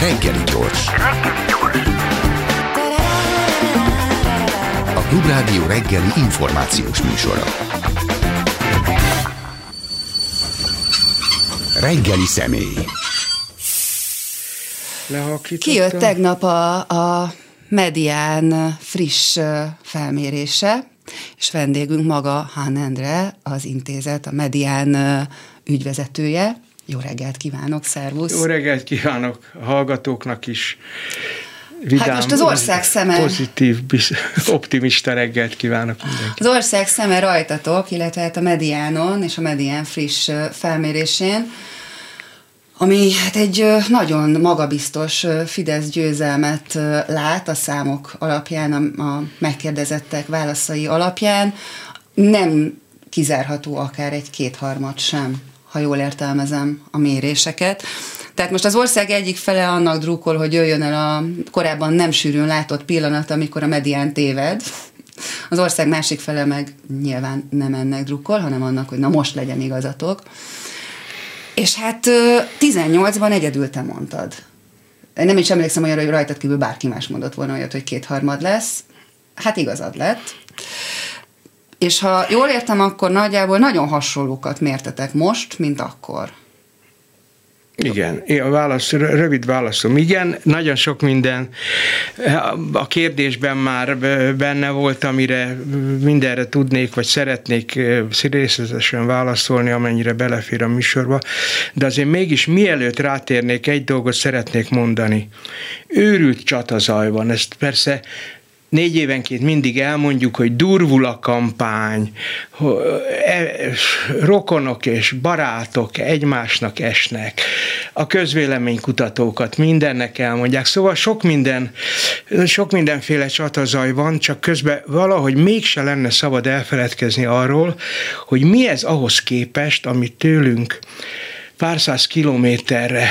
Reggeli gyors. A Klubrádió reggeli információs műsora. Reggeli személy. Kijött tegnap a Medián friss felmérése, és vendégünk maga Hann Endre, az intézet, a Medián ügyvezetője. Jó reggelt kívánok, szervusz! Jó reggelt kívánok a hallgatóknak is! Vidám, hát most az ország szeme... Pozitív, optimista reggelt kívánok mindenkinek. Az ország szeme rajtatok, illetve hát a Mediánon és a Medián friss felmérésén, ami hát egy nagyon magabiztos Fidesz győzelmet lát a számok alapján, a megkérdezettek válaszai alapján. Nem kizárható akár egy kétharmad sem, ha jól értelmezem a méréseket. Tehát most az ország egyik fele annak drúkol, hogy jöjjön el a korábban nem sűrűn látott pillanat, amikor a Medián téved. Az ország másik fele meg nyilván nem ennek drúkol, hanem annak, hogy na most legyen igazatok. És hát 18-ban egyedül te mondtad. Nem is emlékszem olyanra, hogy rajtad kívül bárki más mondott volna olyat, hogy kétharmad lesz. Hát igazad lett. És ha jól értem, akkor nagyjából nagyon hasonlókat mértetek most, mint akkor. Igen, a válasz, rövid válaszom. Igen, nagyon sok minden a kérdésben már benne volt, amire mindenre tudnék, vagy szeretnék részletesen válaszolni, amennyire belefér a műsorba, de azért mégis mielőtt rátérnék, egy dolgot szeretnék mondani. Őrült csatazaj van, ezt persze 4 évenként mindig elmondjuk, hogy durvul a kampány, rokonok és barátok egymásnak esnek, a közvéleménykutatókat mindennek elmondják, szóval sok mindenféle csatazaj van, csak közben valahogy mégse lenne szabad elfeledkezni arról, hogy mi ez ahhoz képest, ami tőlünk pár száz kilométerre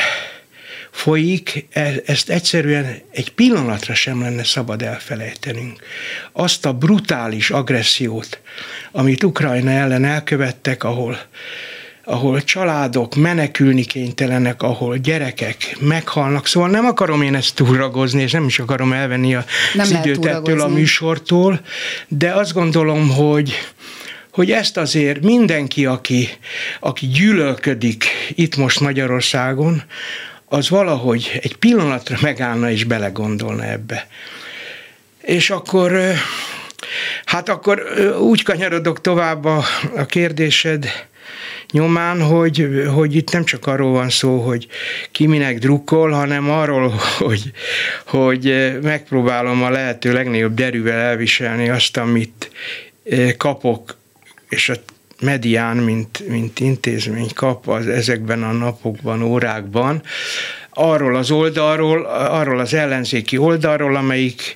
folyik, ezt egyszerűen egy pillanatra sem lenne szabad elfelejtenünk. Azt a brutális agressziót, amit Ukrajna ellen elkövettek, ahol családok menekülni kénytelenek, ahol gyerekek meghalnak. Szóval nem akarom én ezt túlragozni, és nem is akarom elvenni az időt ettől a műsortól, de azt gondolom, hogy ezt azért mindenki, aki gyűlölködik itt most Magyarországon, az valahogy egy pillanatra megállna és belegondolna ebbe. És akkor úgy kanyarodok tovább a kérdésed nyomán, hogy itt nem csak arról van szó, hogy ki minek drukkol, hanem arról, hogy megpróbálom a lehető legnagyobb derűvel elviselni azt, amit kapok, és a Medián, mint intézmény kap ezekben a napokban, órákban, arról az oldalról, arról az ellenzéki oldalról, amelyik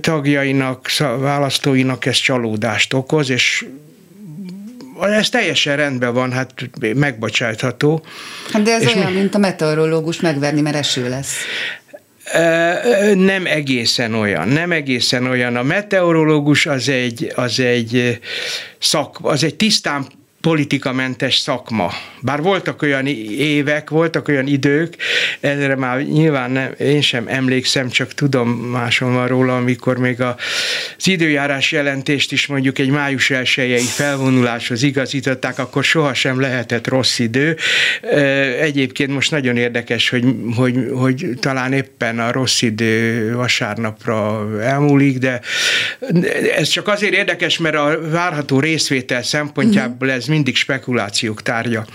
tagjainak, választóinak ez csalódást okoz, és ez teljesen rendben van, hát megbocsátható. Hát de ez olyan, mint a meteorológus megverni, mert eső lesz. Nem egészen olyan. A meteorológus az egy tisztán politikamentes szakma. Bár voltak olyan évek, voltak olyan idők, erre már nyilván én sem emlékszem, csak tudomásom van róla, amikor még az időjárás jelentést is mondjuk egy május 1-i felvonuláshoz igazították, akkor sohasem lehetett rossz idő. Egyébként most nagyon érdekes, hogy talán éppen a rossz idő vasárnapra elmúlik, de ez csak azért érdekes, mert a várható részvétel szempontjából ez mindig spekulációk tárgya.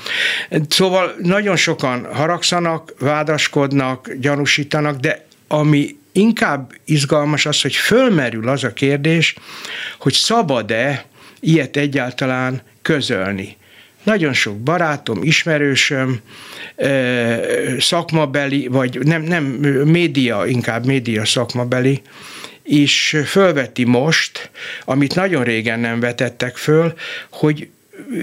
Szóval nagyon sokan haragszanak, vádaskodnak, gyanúsítanak, de ami inkább izgalmas az, hogy fölmerül az a kérdés, hogy szabad-e ilyet egyáltalán közölni. Nagyon sok barátom, ismerősöm, szakmabeli, vagy nem média, inkább média szakmabeli, és fölveti most, amit nagyon régen nem vetettek föl, hogy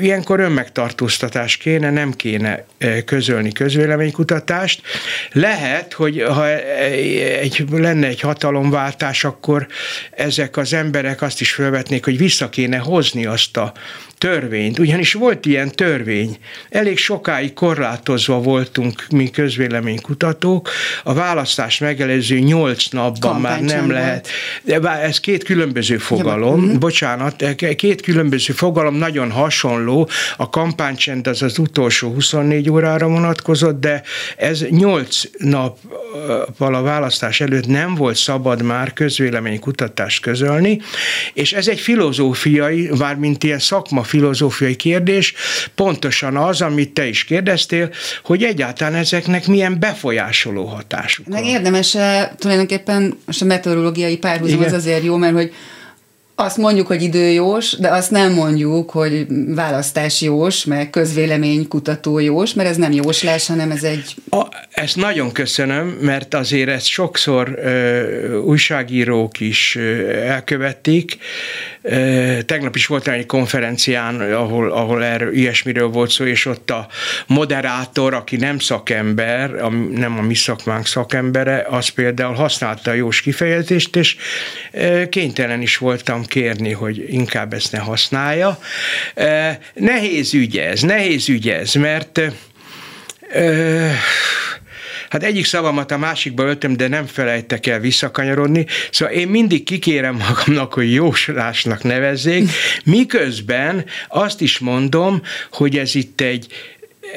ilyenkor önmegtartóztatás kéne, nem kéne közölni közvéleménykutatást. Lehet, hogy ha lenne egy hatalomváltás, akkor ezek az emberek azt is felvetnék, hogy vissza kéne hozni azt a törvényt, ugyanis volt ilyen törvény. Elég sokáig korlátozva voltunk mi közvéleménykutatók, a választás megelőző 8 napban kampány már nem lehet. Ez két különböző fogalom, két különböző fogalom, nagyon hasonló, a kampánycsend az utolsó 24 órára vonatkozott, de ez 8 nappal a választás előtt nem volt szabad már közvéleménykutatást közölni, és ez egy filozófiai, mármint ilyen szakmafilozófiai kérdés, pontosan az, amit te is kérdeztél, hogy egyáltalán ezeknek milyen befolyásoló hatásuk van. Meg érdemes tulajdonképpen most a meteorológiai párhuzam az azért jó, mert hogy azt mondjuk, hogy időjós, de azt nem mondjuk, hogy választásjós, meg közvéleménykutatójós, mert ez nem jóslás, hanem ez egy... Ezt nagyon köszönöm, mert azért ezt sokszor újságírók is elkövették. Tegnap is voltam egy konferencián, ahol ilyesmiről volt szó, és ott a moderátor, aki nem szakember, nem a mi szakmánk szakembere, az például használta a jós kifejezést, és kénytelen is voltam kérni, hogy inkább ezt ne használja. Nehéz ügy ez, mert hát egyik szavamat a másikba öltöm, de nem felejtek el visszakanyarodni. Szóval én mindig kikérem magamnak, hogy jóslásnak nevezzék, miközben azt is mondom, hogy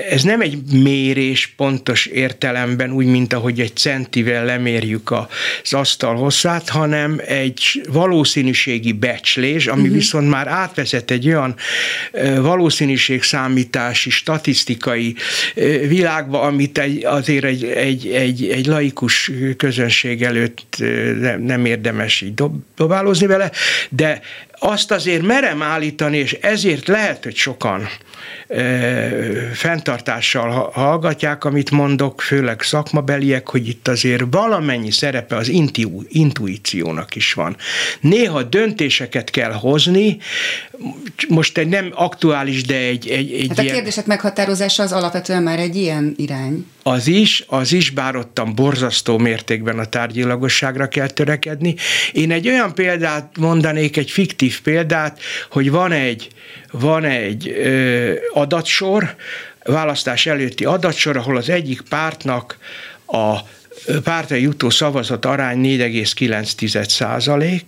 ez nem egy mérés pontos értelemben, úgy, mint ahogy egy centivel lemérjük az asztal hosszát, hanem egy valószínűségi becslés, ami viszont már átvezet egy olyan valószínűségszámítási, statisztikai világba, amit azért egy laikus közönség előtt nem érdemes így dobálózni vele, de azt azért merem állítani, és ezért lehet, hogy sokan fenntartással hallgatják, amit mondok, főleg szakmabeliek, hogy itt azért valamennyi szerepe az intuíciónak is van. Néha döntéseket kell hozni, most egy nem aktuális, de egy hát a ilyen... kérdések meghatározása az alapvetően már egy ilyen irány. Az is, bár ottan borzasztó mértékben a tárgyilagosságra kell törekedni. Én egy olyan példát mondanék, egy fiktív példát, hogy van egy adatsor, választás előtti adatsor, ahol az egyik pártnak a pártra jutó szavazat arány 4,9%,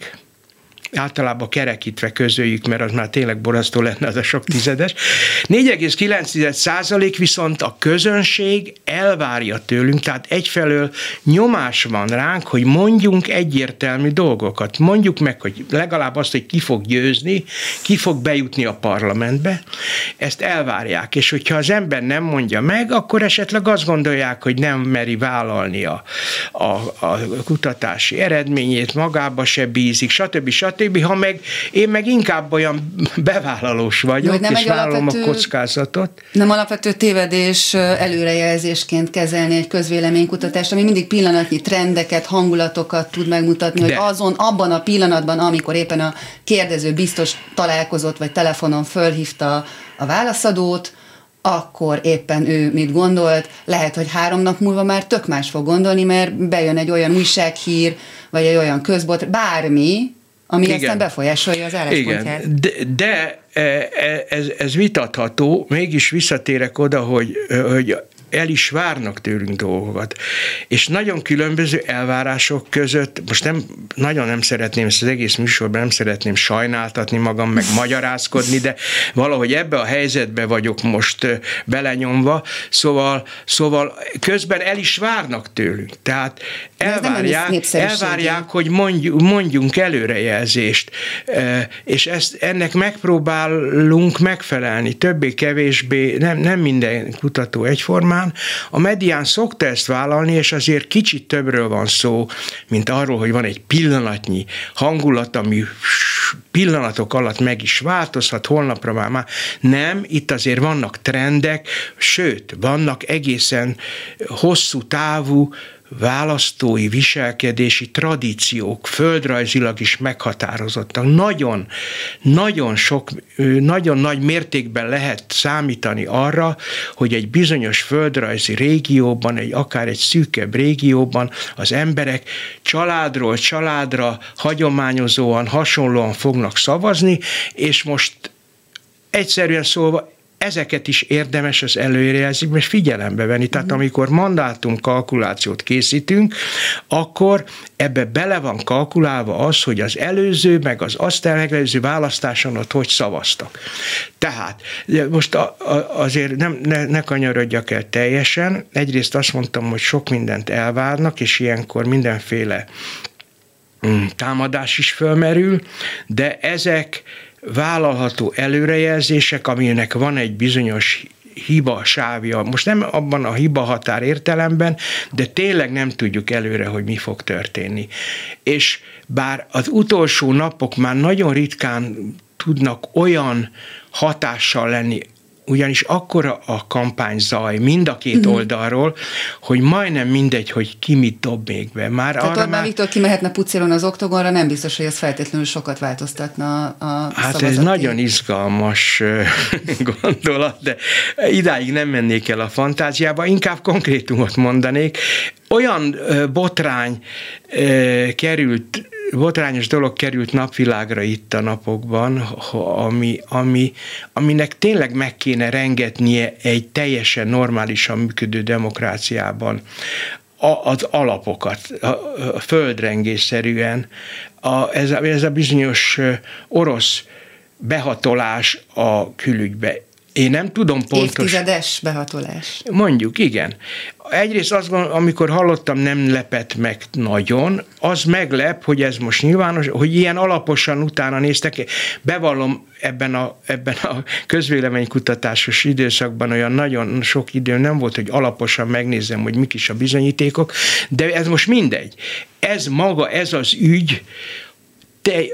általában kerekítve közöljük, mert az már tényleg borzasztó lenne az a sok tizedes. 4,9% viszont a közönség elvárja tőlünk, tehát egyfelől nyomás van ránk, hogy mondjunk egyértelmű dolgokat. Mondjuk meg, hogy legalább azt, hogy ki fog győzni, ki fog bejutni a parlamentbe. Ezt elvárják, és hogyha az ember nem mondja meg, akkor esetleg azt gondolják, hogy nem meri vállalni a kutatási eredményét, magába se bízik, stb. Ha meg én meg inkább olyan bevállalós vagyok, és vállalom a kockázatot. Nem alapvető tévedés előrejelzésként kezelni egy közvéleménykutatást, ami mindig pillanatnyi trendeket, hangulatokat tud megmutatni, de hogy abban a pillanatban, amikor éppen a kérdező biztos találkozott, vagy telefonon fölhívta a válaszadót, akkor éppen ő mit gondolt, lehet, hogy 3 nap múlva már tök más fog gondolni, mert bejön egy olyan újsághír, vagy egy olyan közbot, bármi, ami aztán befolyásolja az álláspontját. De ez vitatható, mégis visszatérek oda, hogy el is várnak tőlünk dolgokat. És nagyon különböző elvárások között, most nagyon nem szeretném ezt az egész műsorban, nem szeretném sajnáltatni magam, meg magyarázkodni, de valahogy ebbe a helyzetbe vagyok most belenyomva, szóval közben el is várnak tőlünk. Tehát elvárják, hogy mondjunk előrejelzést, és ennek megpróbálunk megfelelni, többé-kevésbé, nem minden kutató egyformán. A Medián szokta ezt vállalni, és azért kicsit többről van szó, mint arról, hogy van egy pillanatnyi hangulat, ami pillanatok alatt meg is változhat, holnapra már nem, itt azért vannak trendek, sőt, vannak egészen hosszú távú választói, viselkedési tradíciók, földrajzilag is meghatározottak. Nagyon, nagyon sok, nagyon nagy mértékben lehet számítani arra, hogy egy bizonyos földrajzi régióban, akár egy szűkebb régióban az emberek családról családra hagyományozóan, hasonlóan fognak szavazni, és most egyszerűen szólva, ezeket is érdemes az előrejelzni, és figyelembe venni. Tehát amikor mandátum kalkulációt készítünk, akkor ebbe bele van kalkulálva az, hogy az előző, meg az azt előző választáson ott hogy szavaztak. Tehát most azért ne kanyarodjak el teljesen. Egyrészt azt mondtam, hogy sok mindent elvárnak, és ilyenkor mindenféle támadás is fölmerül, de ezek vállalható előrejelzések, aminek van egy bizonyos hiba sávja. Most nem abban a hiba határ értelemben, de tényleg nem tudjuk előre, hogy mi fog történni. És bár az utolsó napok már nagyon ritkán tudnak olyan hatással lenni, ugyanis akkora a kampányzaj mind a két oldalról, hogy majdnem mindegy, hogy ki mit dob még be. Tehát Orbán Viktor kimehetne pucéron az oktogonra, nem biztos, hogy ez feltétlenül sokat változtatna a szavazatét. Ez nagyon izgalmas gondolat, de idáig nem mennék el a fantáziába, inkább konkrétumot mondanék. Olyan botrányos dolog került napvilágra itt a napokban, aminek tényleg meg kéne rengetnie egy teljesen normálisan működő demokráciában az alapokat, földrengésszerűen. Ez a bizonyos orosz behatolás a külügybe. Én nem tudom pontosan. Évtizedes behatolás. Mondjuk, igen. Egyrészt azt gondolom, amikor hallottam, nem lepett meg nagyon. Az meglep, hogy ez most nyilvános, hogy ilyen alaposan utána néztek. Bevallom, ebben a közvéleménykutatásos időszakban olyan nagyon sok idő nem volt, hogy alaposan megnézzem, hogy mik is a bizonyítékok, de ez most mindegy. Ez az ügy,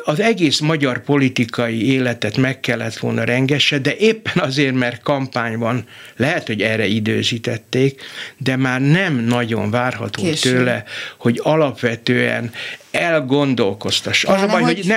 az egész magyar politikai életet meg kellett volna rengesse, de éppen azért, mert kampány van, lehet, hogy erre időzítették, de már nem nagyon várható tőle, hogy alapvetően elgondolkoztass. Az a baj, hogy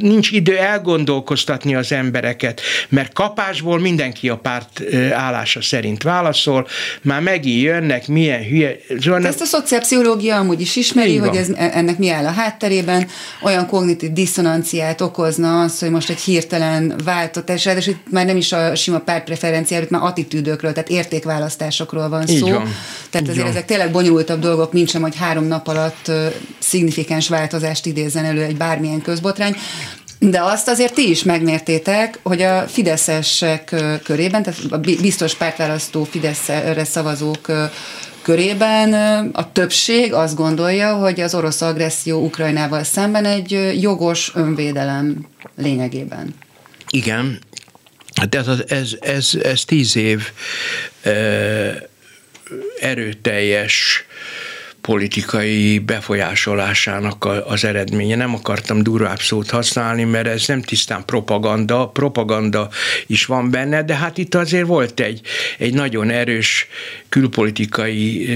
nincs idő elgondolkoztatni az embereket, mert kapásból mindenki a párt állása szerint válaszol, már megint jönnek, milyen hülye... Ezt a szociálpszichológia amúgy is ismeri, hogy ennek mi áll a hátterében, olyan kognitív diszonanciát okozna az, hogy most egy hirtelen változás, és itt már nem is a sima pártpreferenciáról, itt már attitűdökről, tehát értékválasztásokról van szó. Tehát azért ezek tényleg bonyolultabb dolgok, nincs sem, hogy 3 nap alatt szignifikáns változást idézzen elő egy bármilyen közbotrány, de azt azért ti is megmértétek, hogy a fideszesek körében, tehát a biztos pártválasztó Fideszre szavazók körében a többség azt gondolja, hogy az orosz agresszió Ukrajnával szemben egy jogos önvédelem lényegében. Igen, hát ez 10 év erőteljes politikai befolyásolásának az eredménye. Nem akartam durvább szót használni, mert ez nem tisztán propaganda is van benne, de hát itt azért volt egy nagyon erős külpolitikai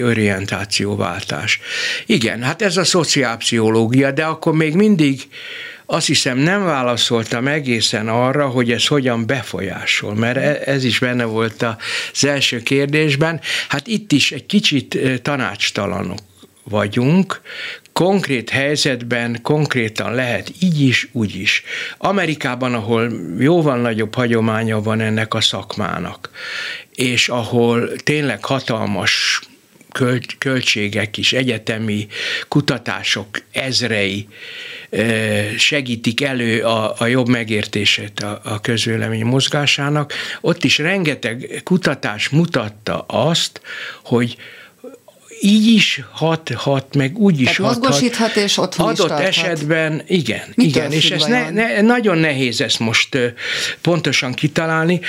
orientációváltás. Igen, hát ez a szociálpszichológia, de akkor még mindig azt hiszem, nem válaszoltam egészen arra, hogy ez hogyan befolyásol, mert ez is benne volt az első kérdésben. Hát itt is egy kicsit tanácstalanok vagyunk. Konkrét helyzetben konkrétan lehet így is, úgy is. Amerikában, ahol jóval nagyobb hagyománya van ennek a szakmának, és ahol tényleg hatalmas költségek is, egyetemi kutatások ezrei segítik elő a jobb megértését a közvélemény mozgásának. Ott is rengeteg kutatás mutatta azt, hogy így is hat, meg úgy is hat. Mozgósíthat, és otthon is tarthat. Adott esetben, igen. És ez nagyon nehéz ezt most pontosan kitalálni.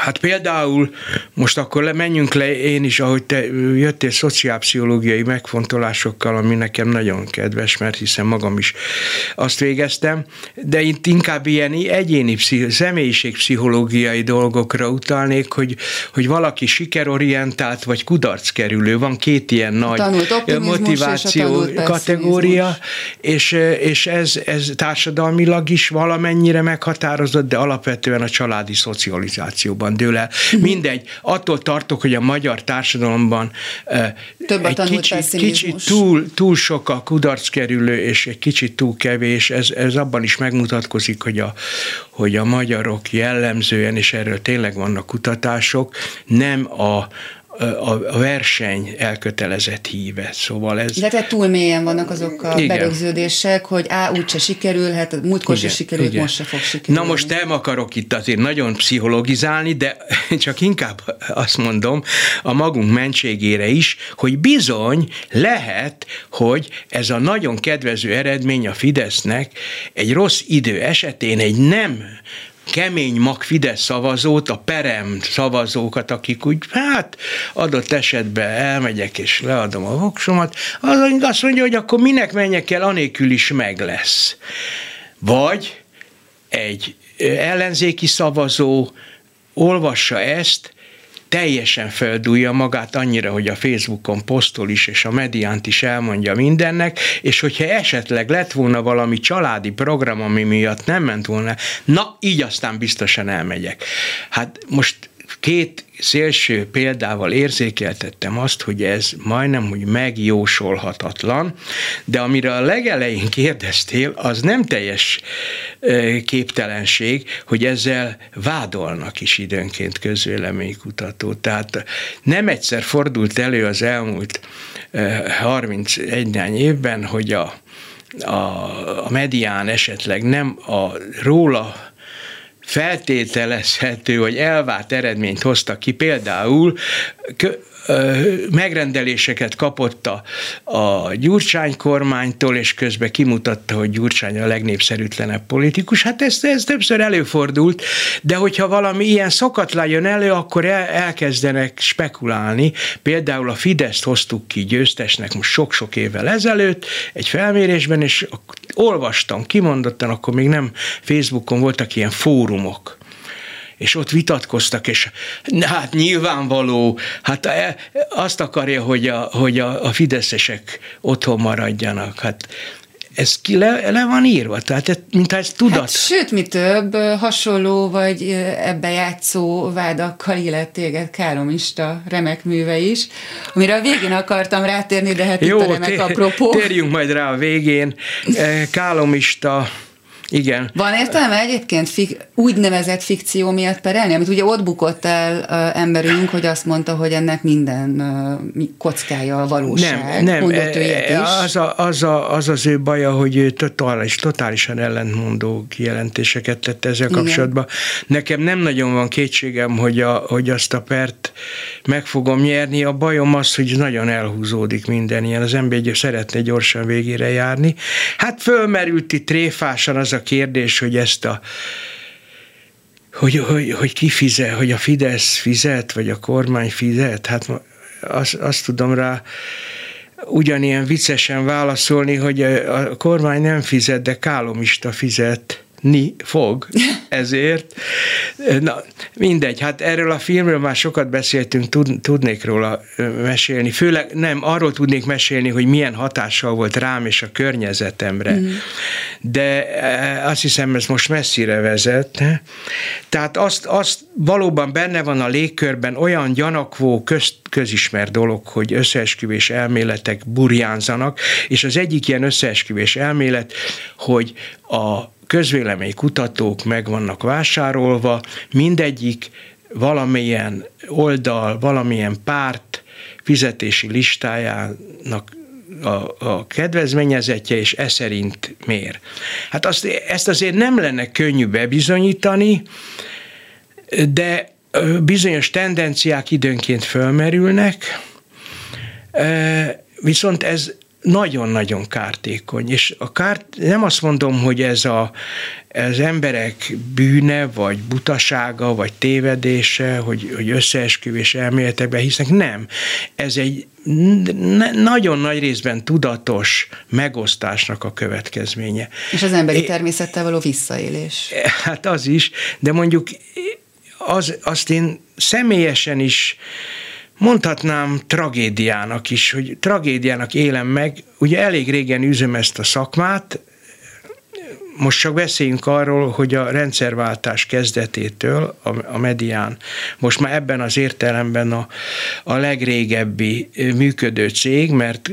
Hát például, most akkor menjünk le én is, ahogy te jöttél szociálpszichológiai megfontolásokkal, ami nekem nagyon kedves, mert hiszen magam is azt végeztem, de itt inkább ilyen egyéni személyiségpszichológiai dolgokra utalnék, hogy valaki sikerorientált vagy kudarckerülő. Van 2 ilyen nagy motiváció kategória, és ez társadalmilag is valamennyire meghatározott, de alapvetően a családi szocializációban Európában dől el. Mindegy, attól tartok, hogy a magyar társadalomban egy kicsit túl sok a kudarc kerülő, és egy kicsit túl kevés. Ez abban is megmutatkozik, hogy a magyarok jellemzően, és erről tényleg vannak kutatások, nem a verseny elkötelezett híve, szóval ez... De tehát túl mélyen vannak azok a berögződések, hogy úgyse sikerülhet, múltkor se sikerült, most se fog sikerülni. Na most nem akarok itt azért nagyon pszichologizálni, de csak inkább azt mondom, a magunk mentségére is, hogy bizony lehet, hogy ez a nagyon kedvező eredmény a Fidesznek egy rossz idő esetén egy nem kemény mag Fidesz szavazót, a perem szavazókat, akik úgy, adott esetben elmegyek és leadom a voksomat, az azt mondja, hogy akkor minek menjek el, anélkül is meg lesz. Vagy egy ellenzéki szavazó olvassa ezt, teljesen feldúlja magát annyira, hogy a Facebookon posztol is, és a Mediánt is elmondja mindennek, és hogyha esetleg lett volna valami családi program, ami miatt nem ment volna, na, így aztán biztosan elmegyek. Hát most két szélső példával érzékeltettem azt, hogy ez majdnem, hogy megjósolhatatlan, de amire a legelején kérdeztél, az nem teljes képtelenség, hogy ezzel vádolnak is időnként közvéleménykutató. Tehát nem egyszer fordult elő az elmúlt 31-néhány évben, hogy a Medián esetleg nem a róla feltételezhető, hogy elvárt eredményt hoztak ki, például megrendeléseket kapott a Gyurcsány kormánytól, és közben kimutatta, hogy Gyurcsány a legnépszerűtlenebb politikus. Hát ez többször előfordult, de hogyha valami ilyen szokatlan jön elő, akkor elkezdenek spekulálni. Például a Fideszt hoztuk ki győztesnek most sok-sok évvel ezelőtt egy felmérésben, és olvastam kimondottan, akkor még nem Facebookon voltak ilyen fórumok, és ott vitatkoztak, és hát nyilvánvaló, hát azt akarja, hogy a fideszesek otthon maradjanak. Hát ez le van írva, tehát mintha ez tudat. Hát, sőt, mi több, hasonló vagy ebbe játszó vádakkal illet téged Kálomista remek műve is, amire a végén akartam rátérni, de hát jó, itt a remek apropó. Térjünk majd rá a végén. Kálomista... Igen. Van értelme egyébként úgynevezett fikció miatt perelni, amit ugye ott bukott el emberünk, hogy azt mondta, hogy ennek minden kockája a valóság. Nem, mondott ilyet is. Az az ő baja, hogy ő totálisan ellentmondó kijelentéseket tett ezzel kapcsolatban. Nekem nem nagyon van kétségem, hogy azt a pert meg fogom nyerni. A bajom az, hogy nagyon elhúzódik minden ilyen. Az ember szeretne gyorsan végére járni. Hát fölmerült itt tréfásan az a kérdés, hogy hogy ki fizet, hogy a Fidesz fizet, vagy a kormány fizet, hát azt tudom rá ugyanilyen viccesen válaszolni, hogy a kormány nem fizet, de Kálomista fizetni fog ezért. Na, mindegy, hát erről a filmről már sokat beszéltünk, tudnék róla mesélni, főleg nem, arról tudnék mesélni, hogy milyen hatással volt rám és a környezetemre. De azt hiszem, ez most messzire vezet. Tehát azt valóban benne van a légkörben olyan gyanakvó, közismert dolog, hogy összeesküvés elméletek burjánzanak, és az egyik ilyen összeesküvés elmélet, hogy a közvéleménykutatók meg vannak vásárolva, mindegyik valamilyen oldal, valamilyen párt fizetési listájának a kedvezményezettje, és e szerint mér. Hát ezt azért nem lenne könnyű bebizonyítani, de bizonyos tendenciák időnként fölmerülnek, viszont ez nagyon-nagyon kártékony, és nem azt mondom, hogy ez az emberek bűne, vagy butasága, vagy tévedése, hogy összeesküvés elméletekben hisznek, nem. Ez egy nagyon nagy részben tudatos megosztásnak a következménye. És az emberi természettel való visszaélés. Hát az is, de mondjuk azt én személyesen is mondhatnám tragédiának is, hogy tragédiának élem meg. Ugye elég régen üzöm ezt a szakmát, Most csak beszéljünk arról, hogy a rendszerváltás kezdetétől a Medián most már ebben az értelemben a legrégebbi működő cég, mert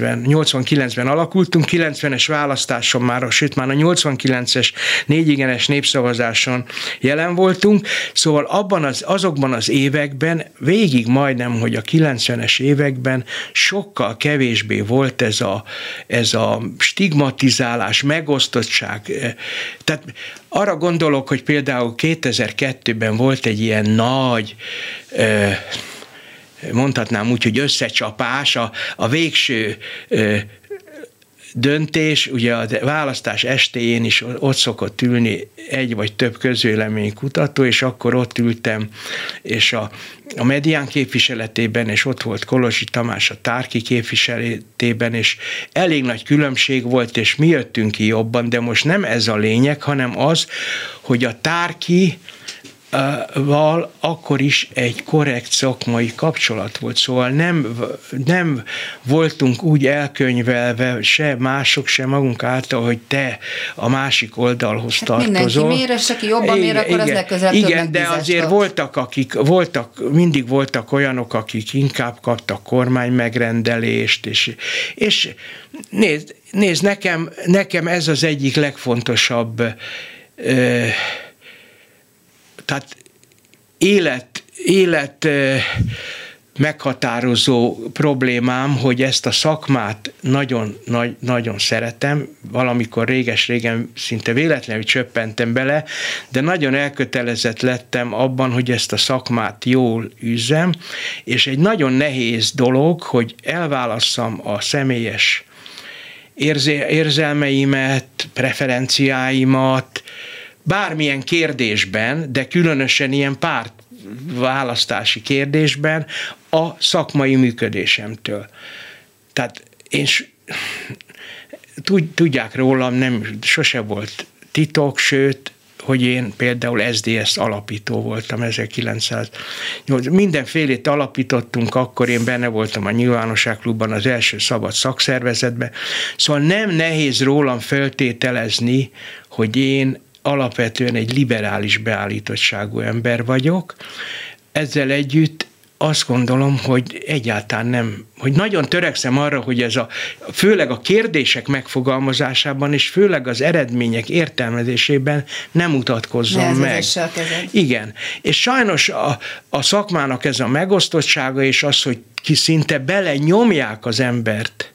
89-ben alakultunk, 90-es választáson már, sőt már a 89-es négyigenes népszavazáson jelen voltunk, szóval azokban az években, végig majdnem, hogy a 90-es években sokkal kevésbé volt ez a stigmatizálás, megosztottság. Tehát arra gondolok, hogy például 2002-ben volt egy ilyen nagy, mondhatnám úgy, hogy összecsapás, a végső döntés, ugye a választás estéjén is ott szokott ülni egy vagy több közvéleménykutató, és akkor ott ültem, és a Medián képviseletében, és ott volt Kolosi Tamás a TÁRKI képviseletében, és elég nagy különbség volt, és mi jöttünk ki jobban, de most nem ez a lényeg, hanem az, hogy a TÁRKI-val akkor is egy korrekt szakmai kapcsolat volt. Szóval nem voltunk úgy elkönyvelve se mások, se magunk által, hogy te a másik oldalhoz tartozol. Mindenki mér, és aki jobban mér, akkor az legközelebb több megbízást. Igen, de azért mindig voltak olyanok, akik inkább kaptak kormánymegrendelést, és nézd, nekem ez az egyik legfontosabb tehát élet meghatározó problémám, hogy ezt a szakmát nagyon szeretem, valamikor régen szinte véletlenül csöppentem bele, de nagyon elkötelezett lettem abban, hogy ezt a szakmát jól üzzem, és egy nagyon nehéz dolog, hogy elválasszam a személyes érzelmeimet, preferenciáimat, bármilyen kérdésben, de különösen ilyen pártválasztási kérdésben a szakmai működésemtől. Tehát tudják rólam, nem sose volt titok, sőt, hogy én például SDS alapító voltam 1908. Mindenfélét alapítottunk, akkor én benne voltam a Nyilvánosságklubban, az első szabad szakszervezetben. Szóval nem nehéz rólam feltételezni, hogy én alapvetően egy liberális beállítottságú ember vagyok. Ezzel együtt azt gondolom, hogy egyáltalán nem, hogy nagyon törekszem arra, hogy főleg a kérdések megfogalmazásában, és főleg az eredmények értelmezésében nem mutatkozzon meg. Igen. És sajnos a szakmának ez a megosztottsága, és az, hogy ki szinte bele nyomják az embert,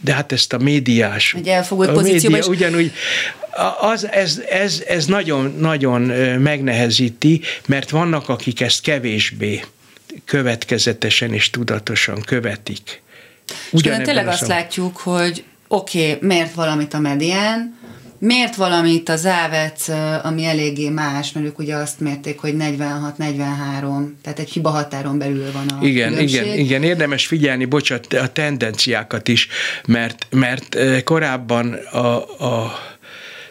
de hát ezt a médiás... Egy elfogult pozícióban is. Ugyanúgy... Ez nagyon-nagyon megnehezíti, mert vannak, akik ezt kevésbé következetesen és tudatosan követik. Ugyanebben tényleg azt látjuk, hogy oké, miért valamit a Medián, miért valamit az Ávec, ami eléggé más, mert ők ugye azt mérték, hogy 46-43, tehát egy hiba határon belül van a különbség. Igen, érdemes figyelni, bocsánat, a tendenciákat is, mert korábban a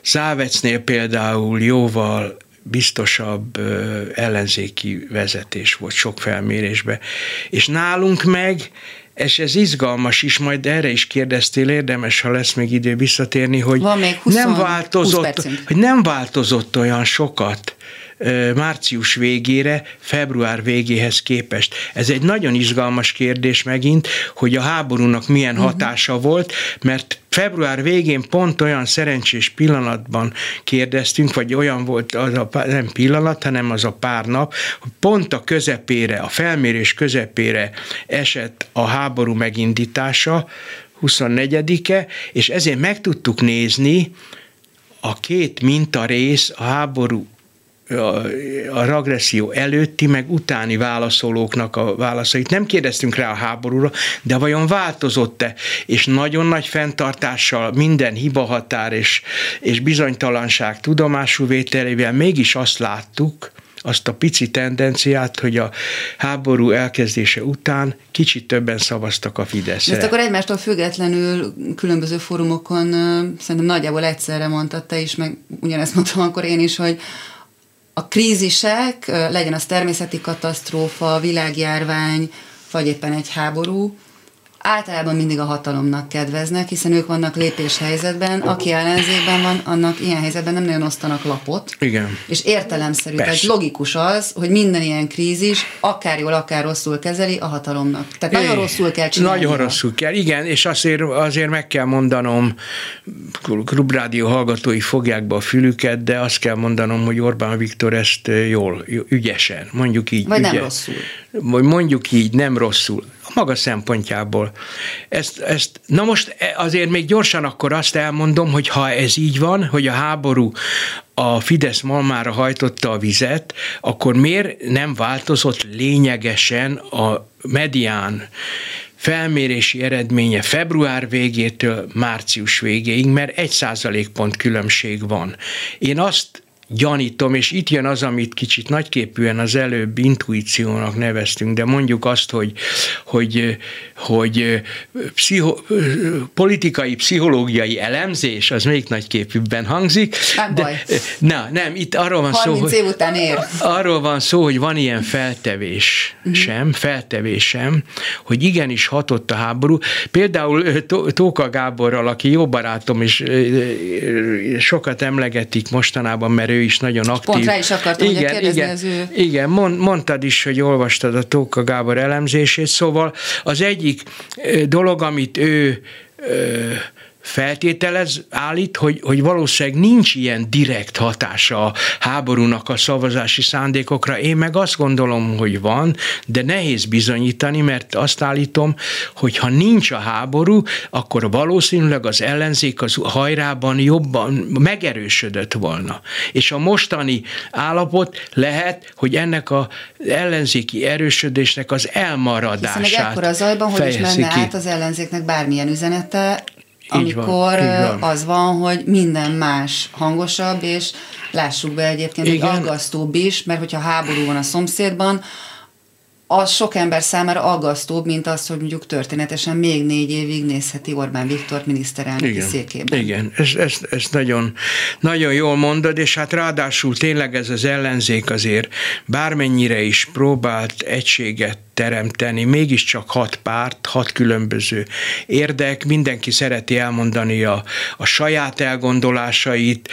Závecnél például jóval biztosabb ellenzéki vezetés volt sok felmérésben. És nálunk meg, és ez izgalmas is, majd erre is kérdeztél, érdemes, ha lesz még idő visszatérni, hogy nem változott olyan sokat március végére, február végéhez képest. Ez egy nagyon izgalmas kérdés megint, hogy a háborúnak milyen hatása volt, mert február végén pont olyan szerencsés pillanatban kérdeztünk, vagy olyan volt az nem pillanat, hanem az a pár nap, hogy pont a közepére, a felmérés közepére esett a háború megindítása, 24-e, és ezért meg tudtuk nézni a két mintarész, a háború, a agresszió előtti, meg utáni válaszolóknak a válaszait. Nem kérdeztünk rá a háborúra, de vajon változott-e? És nagyon nagy fenntartással, minden hibahatár és bizonytalanság tudomásul vételével mégis azt láttuk, azt a pici tendenciát, hogy a háború elkezdése után kicsit többen szavaztak a Fideszre. Ezt akkor egymástól függetlenül különböző fórumokon szerintem nagyjából egyszerre mondtad te is, meg ugyanezt mondtam akkor én is, hogy a krízisek, legyen az természeti katasztrófa, világjárvány, vagy éppen egy háború, általában mindig a hatalomnak kedveznek, hiszen ők vannak lépéshelyzetben, aki ellenzékben van, annak ilyen helyzetben nem nagyon osztanak lapot. Igen. És értelemszerű, tehát logikus az, hogy minden ilyen krízis akár jól, akár rosszul kezeli a hatalomnak. Tehát nagyon rosszul kell csinálni. Nagyon rosszul kell, igen, és azért meg kell mondanom, Klubrádió hallgatói fogják be a fülüket, de azt kell mondanom, hogy Orbán Viktor ezt jól, ügyesen, mondjuk így. Vagy nem rosszul. Mondjuk így, nem rosszul. A maga szempontjából. Na most azért még gyorsan akkor azt elmondom, hogy ha ez így van, hogy a háború a Fidesz malmára hajtotta a vizet, akkor miért nem változott lényegesen a Medián felmérési eredménye február végétől március végéig, mert 1 százalékpont különbség van. Én azt gyanítom, és itt jön az, amit kicsit nagyképűen az előbb intuíciónak neveztünk, de mondjuk azt, hogy politikai, pszichológiai elemzés, az még nagyképűbben hangzik. Nem, itt arról van szó, hogy van ilyen feltevésem, hogy igenis hatott a háború. Például Tóka Gáborral, aki jó barátom, és sokat emlegetik mostanában, mert ő is nagyon aktív. Pont rá is akartam, hogy kérdezni az ő... Igen, mondtad is, hogy olvastad a Tóka Gábor elemzését, szóval az egyik dolog, amit ő feltételez, állít, hogy valószínűleg nincs ilyen direkt hatása a háborúnak a szavazási szándékokra. Én meg azt gondolom, hogy van, de nehéz bizonyítani, mert azt állítom, hogy ha nincs a háború, akkor valószínűleg az ellenzék az hajrában jobban megerősödött volna. És a mostani állapot lehet, hogy ennek az ellenzéki erősödésnek az elmaradását fejezi ki. Hiszen ekkora zajban, hogy is menne át az ellenzéknek bármilyen üzenete, amikor az van, hogy minden más hangosabb, és lássuk be egyébként, hogy aggasztóbb is, mert hogyha háború van a szomszédban, az sok ember számára aggasztóbb, mint az, hogy mondjuk történetesen még 4 évig nézheti Orbán Viktor miniszterelnöki székében. Igen, ezt nagyon, nagyon jól mondod, és hát ráadásul tényleg ez az ellenzék azért bármennyire is próbált egységet teremteni, mégiscsak 6 párt, 6 különböző érdek, mindenki szereti elmondani a saját elgondolásait,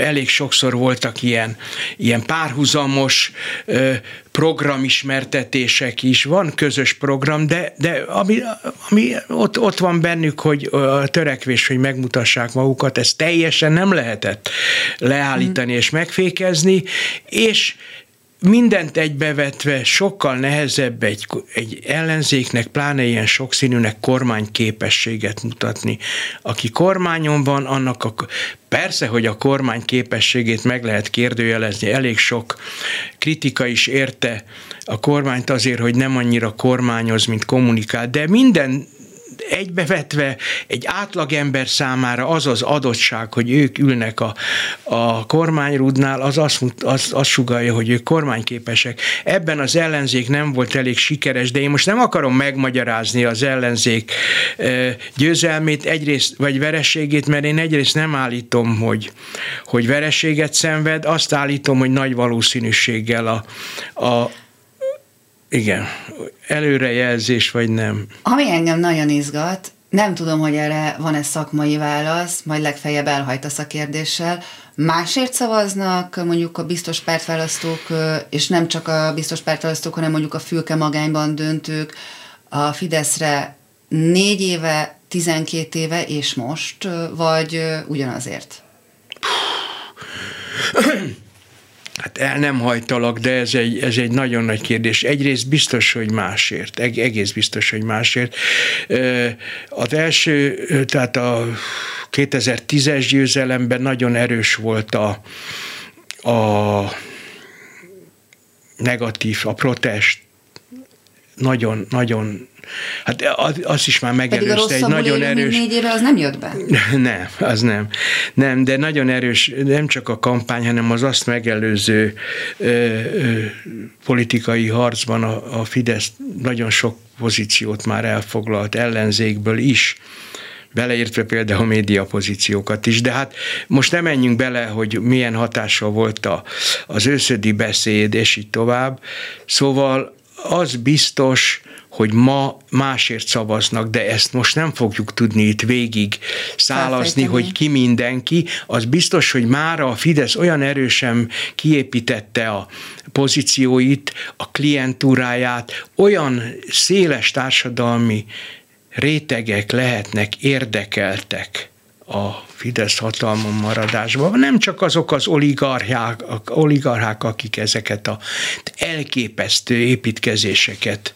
elég sokszor voltak ilyen párhuzamos programismertetések is, van közös program, de ami ott van bennük, hogy a törekvés, hogy megmutassák magukat, ez teljesen nem lehetett leállítani és megfékezni, és mindent egybevetve sokkal nehezebb egy ellenzéknek, pláne ilyen sokszínűnek kormányképességet mutatni. Aki kormányon van, annak persze, hogy a kormány képességét meg lehet kérdőjelezni. Elég sok kritika is érte a kormányt azért, hogy nem annyira kormányoz, mint kommunikál, de minden egybevetve egy átlagember számára az az adottság, hogy ők ülnek a kormányrúdnál, az sugallja, hogy ők kormányképesek. Ebben az ellenzék nem volt elég sikeres, de én most nem akarom megmagyarázni az ellenzék győzelmét, egyrészt, vagy vereségét, mert én egyrészt nem állítom, hogy vereséget szenved, azt állítom, hogy nagy valószínűséggel előrejelzés vagy nem. Ami engem nagyon izgat, nem tudom, hogy erre van-e szakmai válasz, majd legfeljebb elhajtasz a kérdéssel. Másért szavaznak mondjuk a biztos pártválasztók, és nem csak a biztos pártválasztók, hanem mondjuk a fülke magányban döntők a Fideszre 4 éve, 12 éve és most, vagy ugyanazért? Hát el nem hajtalak, de ez egy nagyon nagy kérdés. Egyrészt biztos, hogy másért. Egész biztos, hogy másért. Az első, tehát a 2010-es győzelemben nagyon erős volt a negatív, a protest. Nagyon, nagyon. Hát az is már megerősített, egy nagyon erős... 4 éve az nem jött be? Nem, az nem. Nem, de nagyon erős, nem csak a kampány, hanem az azt megelőző politikai harcban a Fidesz nagyon sok pozíciót már elfoglalt ellenzékből is, beleértve például a média pozíciókat is, de hát most nem menjünk bele, hogy milyen hatással volt az őszödi beszéd, és így tovább. Szóval az biztos, hogy ma másért szavaznak, de ezt most nem fogjuk tudni itt végig szálazni, hogy ki mindenki. Az biztos, hogy mára a Fidesz olyan erősen kiépítette a pozícióit, a klientúráját, olyan széles társadalmi rétegek lehetnek érdekeltek a Fidesz hatalmon maradásban. Nem csak azok az oligarchák, akik ezeket a elképesztő építkezéseket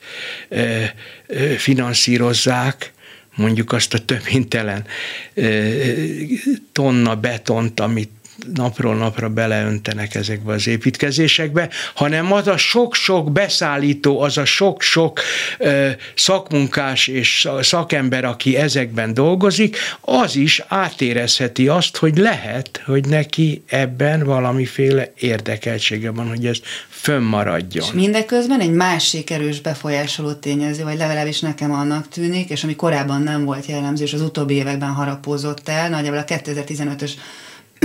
finanszírozzák, mondjuk azt a több hintelen tonna betont, amit napról napra beleöntenek ezekbe az építkezésekbe, hanem az a sok-sok beszállító, az a sok-sok szakmunkás és szakember, aki ezekben dolgozik, az is átérezheti azt, hogy lehet, hogy neki ebben valamiféle érdekeltsége van, hogy ez fönnmaradjon. És mindeközben egy másik erős befolyásoló tényező, vagy legalábbis nekem annak tűnik, és ami korábban nem volt jellemző, és az utóbbi években harapózott el, nagyjából a 2015-ös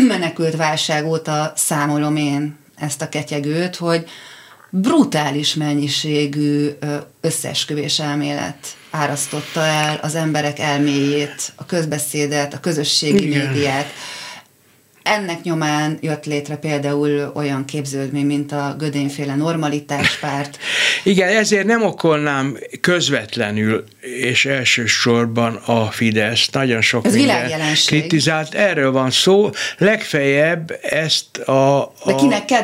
menekült válság óta számolom én ezt a ketyegőt, hogy brutális mennyiségű összeesküvés elmélet árasztotta el az emberek elméjét, a közbeszédet, a közösségi médiát. Ennek nyomán jött létre például olyan képződmény, mint a Gödényféle normalitáspárt. Igen, ezért nem okolnám közvetlenül és elsősorban a Fidesz. Nagyon sok minden kritizált. Erről van szó. Legfeljebb ezt a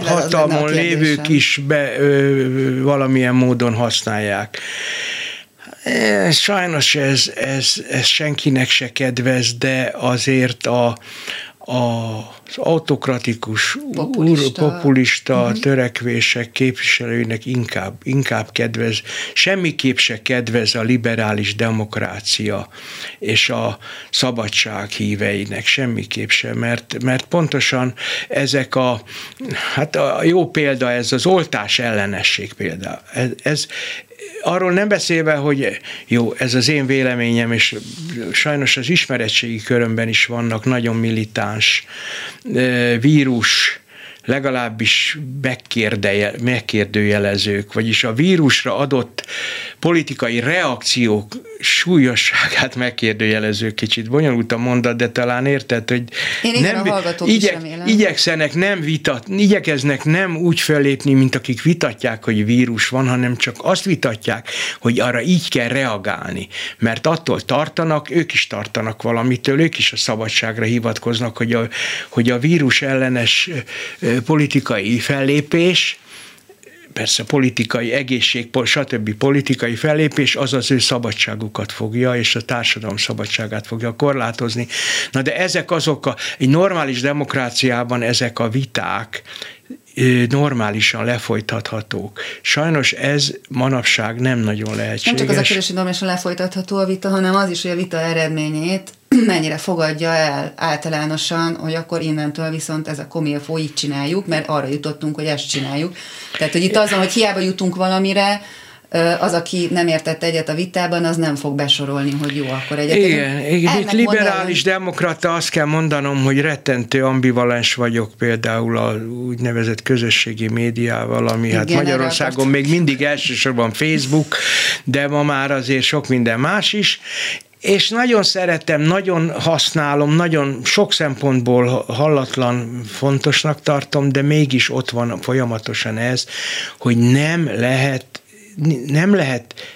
hatalmon lévők is valamilyen módon használják. Sajnos ez senkinek se kedvez, de azért az autokratikus, populista törekvések képviselőinek inkább kedvez. Semmiképp se kedvez a liberális demokrácia és a szabadság híveinek, semmiképp se, mert pontosan ezek a jó példa ez az oltás ellenesség például. Arról nem beszélve, hogy jó, ez az én véleményem, és sajnos az ismeretségi körömben is vannak nagyon militáns vírus, legalábbis megkérdőjelezők, vagyis a vírusra adott politikai reakciók súlyosságát megkérdőjelező, kicsit bonyolult a mondat, de talán érted, hogy igyekeznek nem úgy fellépni, mint akik vitatják, hogy vírus van, hanem csak azt vitatják, hogy arra így kell reagálni, mert attól tartanak, ők is tartanak valamitől, ők is a szabadságra hivatkoznak, hogy a vírus ellenes politikai fellépés, persze politikai egészség, stb. Politikai fellépés, az az ő szabadságukat fogja, és a társadalom szabadságát fogja korlátozni. Na de ezek azok egy normális demokráciában ezek a viták normálisan lefolytathatók. Sajnos ez manapság nem nagyon lehetséges. Nem csak az a kérdés, hogy normálisan lefolytatható a vita, hanem az is, hogy a vita eredményét mennyire fogadja el általánosan, hogy akkor innentől viszont ez a komilfó, így csináljuk, mert arra jutottunk, hogy ezt csináljuk. Tehát, hogy itt azon, hogy hiába jutunk valamire, az, aki nem értett egyet a vitában, az nem fog besorolni, hogy jó, akkor egyet. Igen. Itt liberális demokrata, azt kell mondanom, hogy rettentő ambivalens vagyok például a úgynevezett közösségi médiával, ami igen, hát Magyarországon még mindig elsősorban Facebook, de ma már azért sok minden más is, és nagyon szeretem, nagyon használom, nagyon sok szempontból hallatlan fontosnak tartom, de mégis ott van folyamatosan ez, hogy nem lehet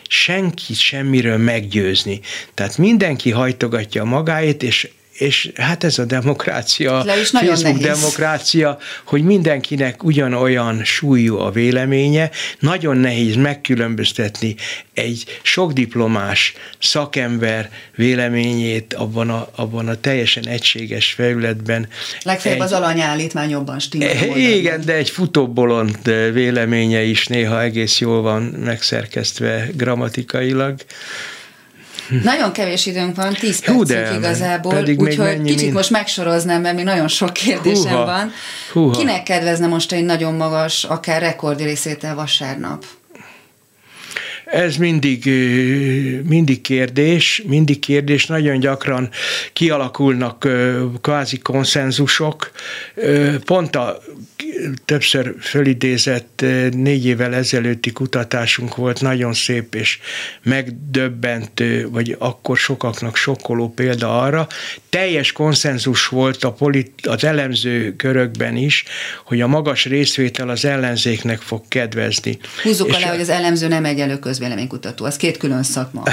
senkit semmiről meggyőzni. Tehát mindenki hajtogatja magáét, és hát ez a demokrácia, Facebook demokrácia, hogy mindenkinek ugyanolyan súlyú a véleménye, nagyon nehéz megkülönböztetni egy sokdiplomás szakember véleményét abban a teljesen egységes felületben. Legfeljebb az alanyállítmány jobban stimmel. Igen, de egy futóbolond véleménye is néha egész jól van megszerkesztve grammatikailag. Nagyon kevés időnk van, 10 percig igazából, úgyhogy kicsit most megsoroznám, mert még nagyon sok kérdésem van. Kinek kedvezne most egy nagyon magas, akár rekordi részvétel vasárnap? Ez mindig kérdés, nagyon gyakran kialakulnak kvázi konszenzusok. Pont a többször fölidézett 4 évvel ezelőtti kutatásunk volt, nagyon szép és megdöbbentő, vagy akkor sokaknak sokkoló példa arra. Teljes konszenzus volt az elemző körökben is, hogy a magas részvétel az ellenzéknek fog kedvezni. Húzzuk alá, hogy az elemző nem egyenlő közvéleménykutató, az két külön szakma.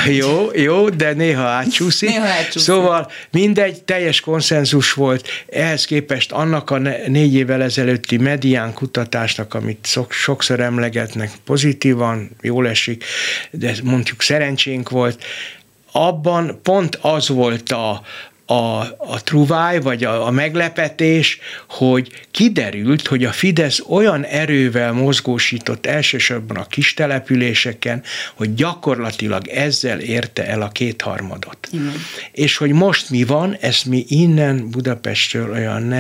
Jó, de néha átcsúszik. Szóval mindegy, teljes konszenzus volt. Ehhez képest annak a 4 évvel ezelőtti Medián kutatásnak, amit sokszor emlegetnek, pozitívan, jól esik, de mondjuk szerencsénk volt, abban pont az volt a truváj, vagy a meglepetés, hogy kiderült, hogy a Fidesz olyan erővel mozgósított elsősorban a kistelepüléseken, hogy gyakorlatilag ezzel érte el a 2/3. Igen. És hogy most mi van, ezt mi innen Budapestről olyan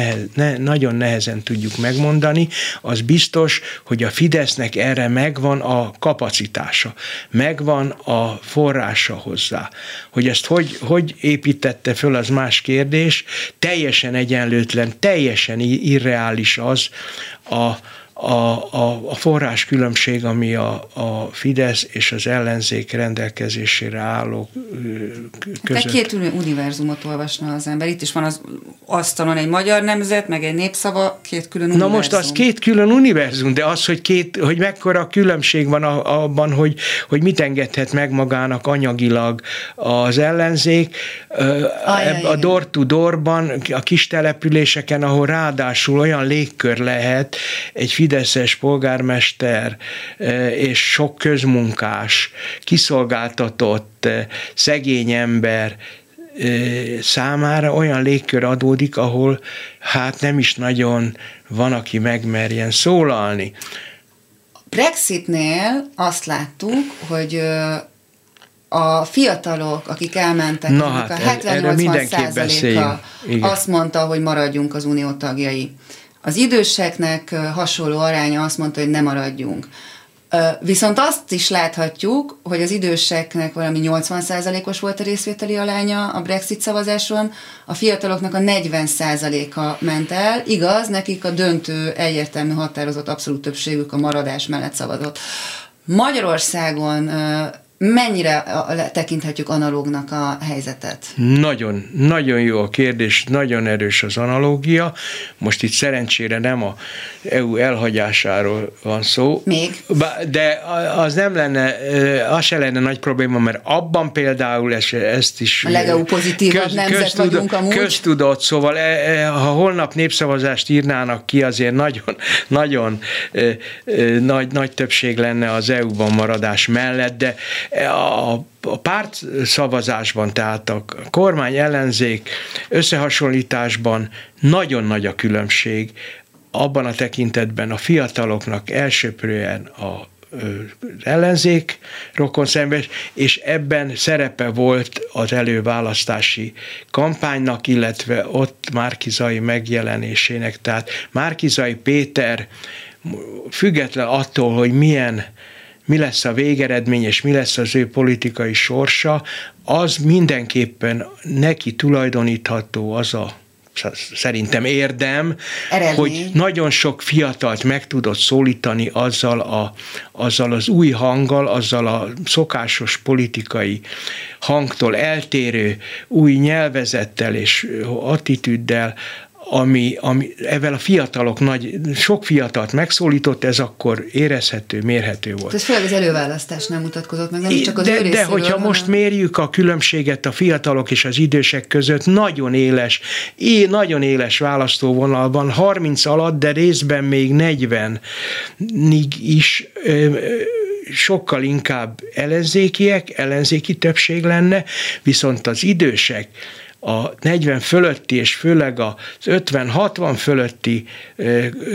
nagyon nehezen tudjuk megmondani, az biztos, hogy a Fidesznek erre megvan a kapacitása, megvan a forrása hozzá. Hogy ezt hogy építette föl, az más kérdés, teljesen egyenlőtlen, teljesen irreális az a forráskülönbség, ami a Fidesz és az ellenzék rendelkezésére álló között. De két univerzumot olvasna az ember. Itt is van az asztalon egy Magyar Nemzet, meg egy Népszava, két külön univerzum. Na most az két külön univerzum, de az, hogy mekkora különbség van abban, hogy mit engedhet meg magának anyagilag az ellenzék, a door-to-doorban, a kis településeken, ahol ráadásul olyan légkör lehet, egy fideszes polgármester és sok közmunkás, kiszolgáltatott, szegény ember számára olyan légkör adódik, ahol hát nem is nagyon van, aki megmerjen szólalni. Brexitnél azt láttuk, hogy a fiatalok, akik elmentek, hát, a 70-80%-a azt mondta, hogy maradjunk az unió tagjai. Az időseknek hasonló aránya azt mondta, hogy ne maradjunk. Viszont azt is láthatjuk, hogy az időseknek valami 80%-os volt a részvételi aránya a Brexit szavazáson, a fiataloknak a 40%-a ment el, igaz, nekik a döntő, egyértelmű, határozott abszolút többségük a maradás mellett szavazott. Magyarországon mennyire tekinthetjük analógnak a helyzetet? Nagyon, nagyon jó a kérdés, nagyon erős az analógia. Most itt szerencsére nem a EU elhagyásáról van szó. Még? De az nem lenne, az se lenne nagy probléma, mert abban például ezt is... A legeu pozitívabb nemzet vagyunk amúgy. Köztudott, szóval ha holnap népszavazást írnának ki, azért nagyon nagy többség lenne az EU-ban maradás mellett, de a párt szavazásban, tehát a kormány ellenzék összehasonlításban nagyon nagy a különbség, abban a tekintetben a fiataloknak elsőprően az ellenzék rokonszenves, és ebben szerepe volt az előválasztási kampánynak, illetve ott Márki-Zay megjelenésének, tehát Márki-Zay Péter független attól, hogy mi lesz a végeredmény, és mi lesz az ő politikai sorsa, az mindenképpen neki tulajdonítható az a szerintem érdem, eredmény, hogy nagyon sok fiatalt meg tudott szólítani azzal az új hanggal, azzal a szokásos politikai hangtól eltérő új nyelvezettel és attitűddel, ami evel a fiatalok sok fiatalt megszólított, ez akkor érezhető, mérhető volt. Ez főleg az előválasztás nem mutatkozott meg, nem csak az ő részéről, hogyha most mérjük a különbséget a fiatalok és az idősek között, nagyon éles választóvonalban, 30 alatt, de részben még 40-ig is sokkal inkább ellenzéki többség lenne, viszont az idősek, a 40 fölötti, és főleg az 50-60 fölötti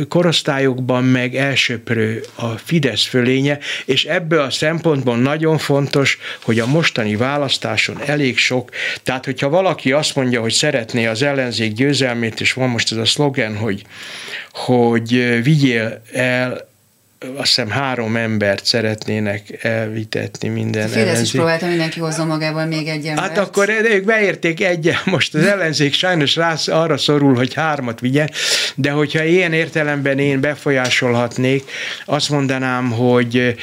korosztályokban meg elsőprő a Fidesz fölénye, és ebből a szempontból nagyon fontos, hogy a mostani választáson elég sok, tehát hogyha valaki azt mondja, hogy szeretné az ellenzék győzelmét, és van most ez a szlogen, hogy vigyél el azt hiszem 3 embert szeretnének elvitetni minden ellenzék. Fidesz is próbálta, mindenki hozza magával még egy embert. Hát akkor ők beérték egyet, most az ellenzék sajnos arra szorul, hogy 3-at vigyen, de hogyha ilyen értelemben én befolyásolhatnék, azt mondanám, hogy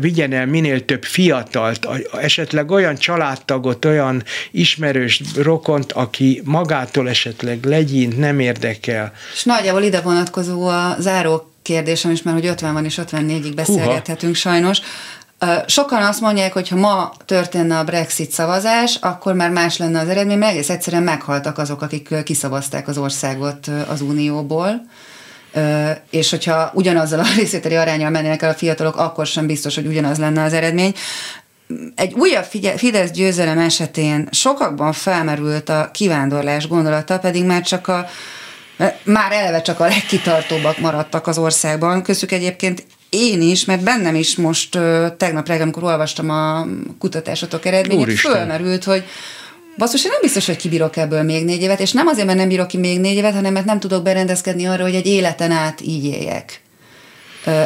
vigyen el minél több fiatalt, esetleg olyan családtagot, olyan ismerős rokont, aki magától esetleg legyint, nem érdekel. És nagyjából ide vonatkozó a záró kérdésem is, mert hogy 50-ban és 54-ig beszélgethetünk sajnos. Sokan azt mondják, hogy ha ma történne a Brexit szavazás, akkor már más lenne az eredmény, mert egész egyszerűen meghaltak azok, akik kiszavazták az országot az Unióból. És hogyha ugyanazzal a részvételi aránnyal mennének el a fiatalok, akkor sem biztos, hogy ugyanaz lenne az eredmény. Egy újabb Fidesz győzelem esetén sokakban felmerült a kivándorlás gondolata, pedig már eleve csak a legkitartóbbak maradtak az országban. Köztük egyébként én is, mert bennem is most tegnap reggel, amikor olvastam a kutatásotok eredményét, fölmerült, hogy basszus, én nem biztos, hogy kibírok ebből még 4 évet, és nem azért, mert nem bírok ki még 4 évet, hanem mert nem tudok berendezkedni arra, hogy egy életen át így éljek.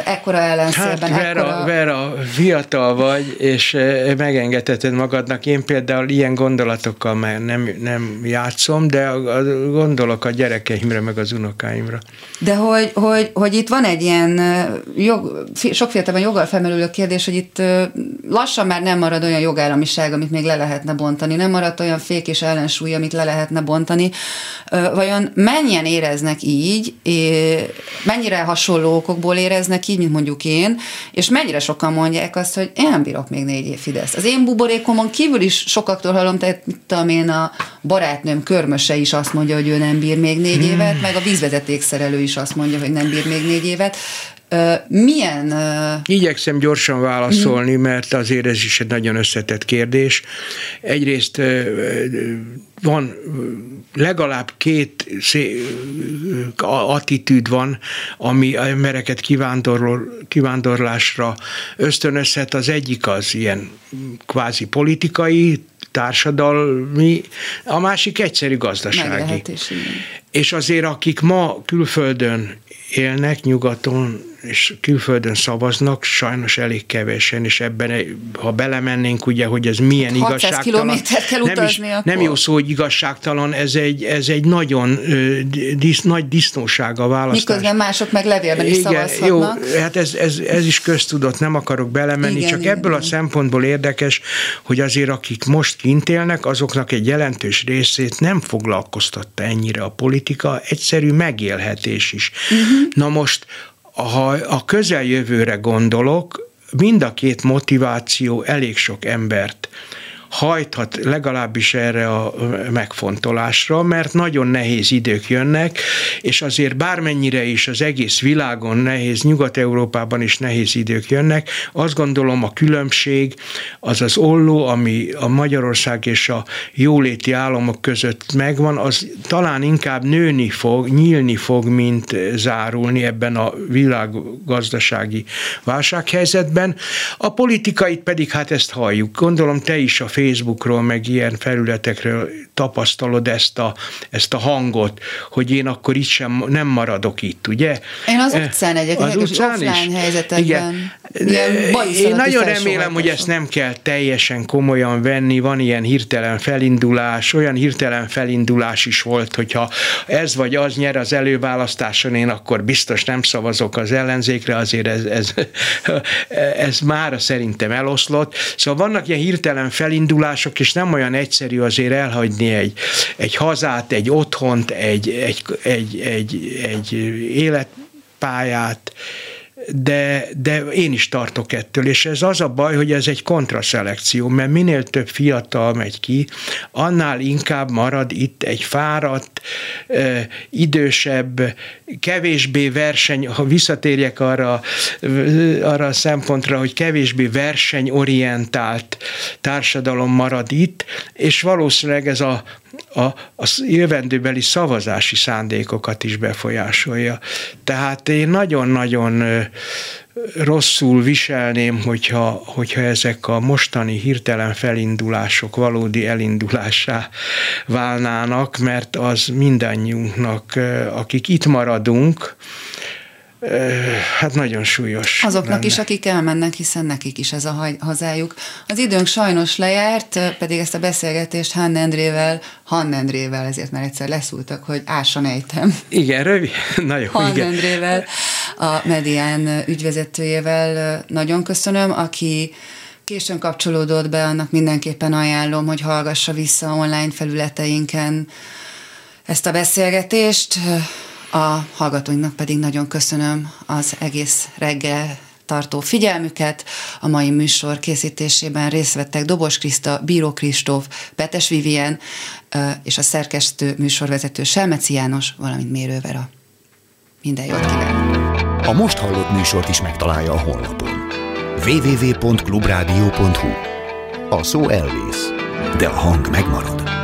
Ekkora ellenszélben. Hát Vera, fiatal vagy, és megengedheted magadnak. Én például ilyen gondolatokkal már nem játszom, de gondolok a gyerekeimre, meg az unokáimra. De hogy itt van egy ilyen sok fiatalban joggal felmerülő kérdés, hogy itt lassan már nem marad olyan jogállamiság, amit még le lehetne bontani. Nem marad olyan fék és ellensúly, amit le lehetne bontani. Vajon mennyien éreznek így, mennyire hasonló okokból éreznek így, mint mondjuk én, és mennyire sokan mondják azt, hogy én nem bírok még 4 év Fidesz. Az én buborékomon kívül is sokaktól hallom, tehát mit tudom én, a barátnőm körmöse is azt mondja, hogy ő nem bír még 4 évet, meg a vízvezetékszerelő is azt mondja, hogy nem bír még 4 évet. Igyekszem gyorsan válaszolni, mert azért ez is egy nagyon összetett kérdés. Egyrészt van legalább 2 attitűd van, ami embereket kivándorlásra ösztönözhet. Az egyik az ilyen kvázi politikai, társadalmi, a másik egyszerű gazdasági. És azért, akik ma külföldön élnek, nyugaton és külföldön szavaznak, sajnos elég kevesen, és ebben, ha belemennénk, ugye, hogy ez milyen igazságtalan. Nem jó szó, hogy igazságtalan, ez egy nagyon nagy disznóság a választás. Miközben mások meg levélben is szavazhatnak. Jó, hát ez is köztudott, nem akarok belemenni, ebből a szempontból érdekes, hogy azért akik most kint élnek, azoknak egy jelentős részét nem foglalkoztatta ennyire a politika, egyszerű megélhetés is. Na most, ha a közeljövőre gondolok, mind a 2 motiváció elég sok embert hajthat legalábbis erre a megfontolásra, mert nagyon nehéz idők jönnek, és azért bármennyire is az egész világon nehéz, Nyugat-Európában is nehéz idők jönnek, azt gondolom a különbség az olló, ami a Magyarország és a jóléti államok között megvan, az talán inkább nőni fog, nyílni fog, mint zárulni ebben a világgazdasági válsághelyzetben. A politikait pedig, hát ezt halljuk, gondolom te is a Facebookról, meg ilyen felületekről tapasztalod ezt a hangot, hogy én akkor itt sem nem maradok itt, ugye? Én az utcán egyébként, az offline helyzetekben. Én nagyon remélem, hogy ezt nem kell teljesen komolyan venni, van ilyen hirtelen felindulás, olyan hirtelen felindulás is volt, hogyha ez vagy az nyer az előválasztáson, én akkor biztos nem szavazok az ellenzékre, azért ez mára szerintem eloszlott. Szóval vannak ilyen hirtelen felindulások, és nem olyan egyszerű azért elhagyni egy hazát, egy otthont, egy életpályát, de én is tartok ettől, és ez az a baj, hogy ez egy kontraszelekció, mert minél több fiatal megy ki, annál inkább marad itt egy fáradt, idősebb, kevésbé ha visszatérjek arra a szempontra, hogy kevésbé versenyorientált társadalom marad itt, és valószínűleg ez a jövendőbeli szavazási szándékokat is befolyásolja. Tehát én nagyon-nagyon rosszul viselném, hogyha ezek a mostani hirtelen felindulások valódi elindulássá válnának, mert az mindannyiunknak, akik itt maradunk, Hát nagyon súlyos. Azoknak lenne. Is, akik elmennek, hiszen nekik is ez a hazájuk. Az időnk sajnos lejárt, pedig ezt a beszélgetést Hann Endrével, ezért már egyszer leszúrtak, hogy ásan ejtem. Igen, Hann Endrével, a Medián ügyvezetőjével nagyon köszönöm, aki későn kapcsolódott be, annak mindenképpen ajánlom, hogy hallgassa vissza online felületeinken ezt a beszélgetést. A hallgatóinknak pedig nagyon köszönöm az egész reggel tartó figyelmüket. A mai műsor készítésében részt vettek Dobos Kriszta, Bíró Kristóf, Petes Vivien és a szerkesztő műsorvezető Selmeci János, valamint Mérő Vera. Minden jót kívánok! A most hallott műsort is megtalálja a honlapon. www.klubradio.hu. A szó elvész, de a hang megmarad.